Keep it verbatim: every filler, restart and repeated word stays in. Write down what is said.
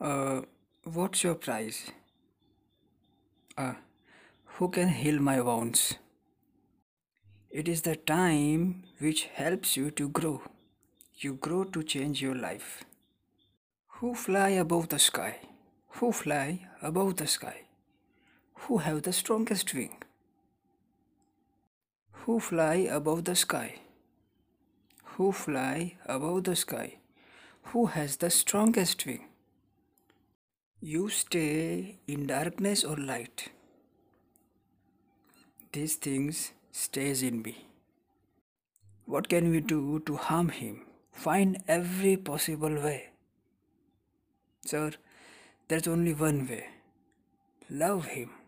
Uh, What's your price? Uh, Who can heal my wounds? It is the time which helps you to grow. You grow to change your life. Who fly above the sky? Who fly above the sky? Who have the strongest wing? Who fly above the sky? Who fly above the sky? Who has the strongest wing? You stay in darkness or light. These things stays in me. What can we do to harm him? Find every possible way. Sir, there's only one way. Love him.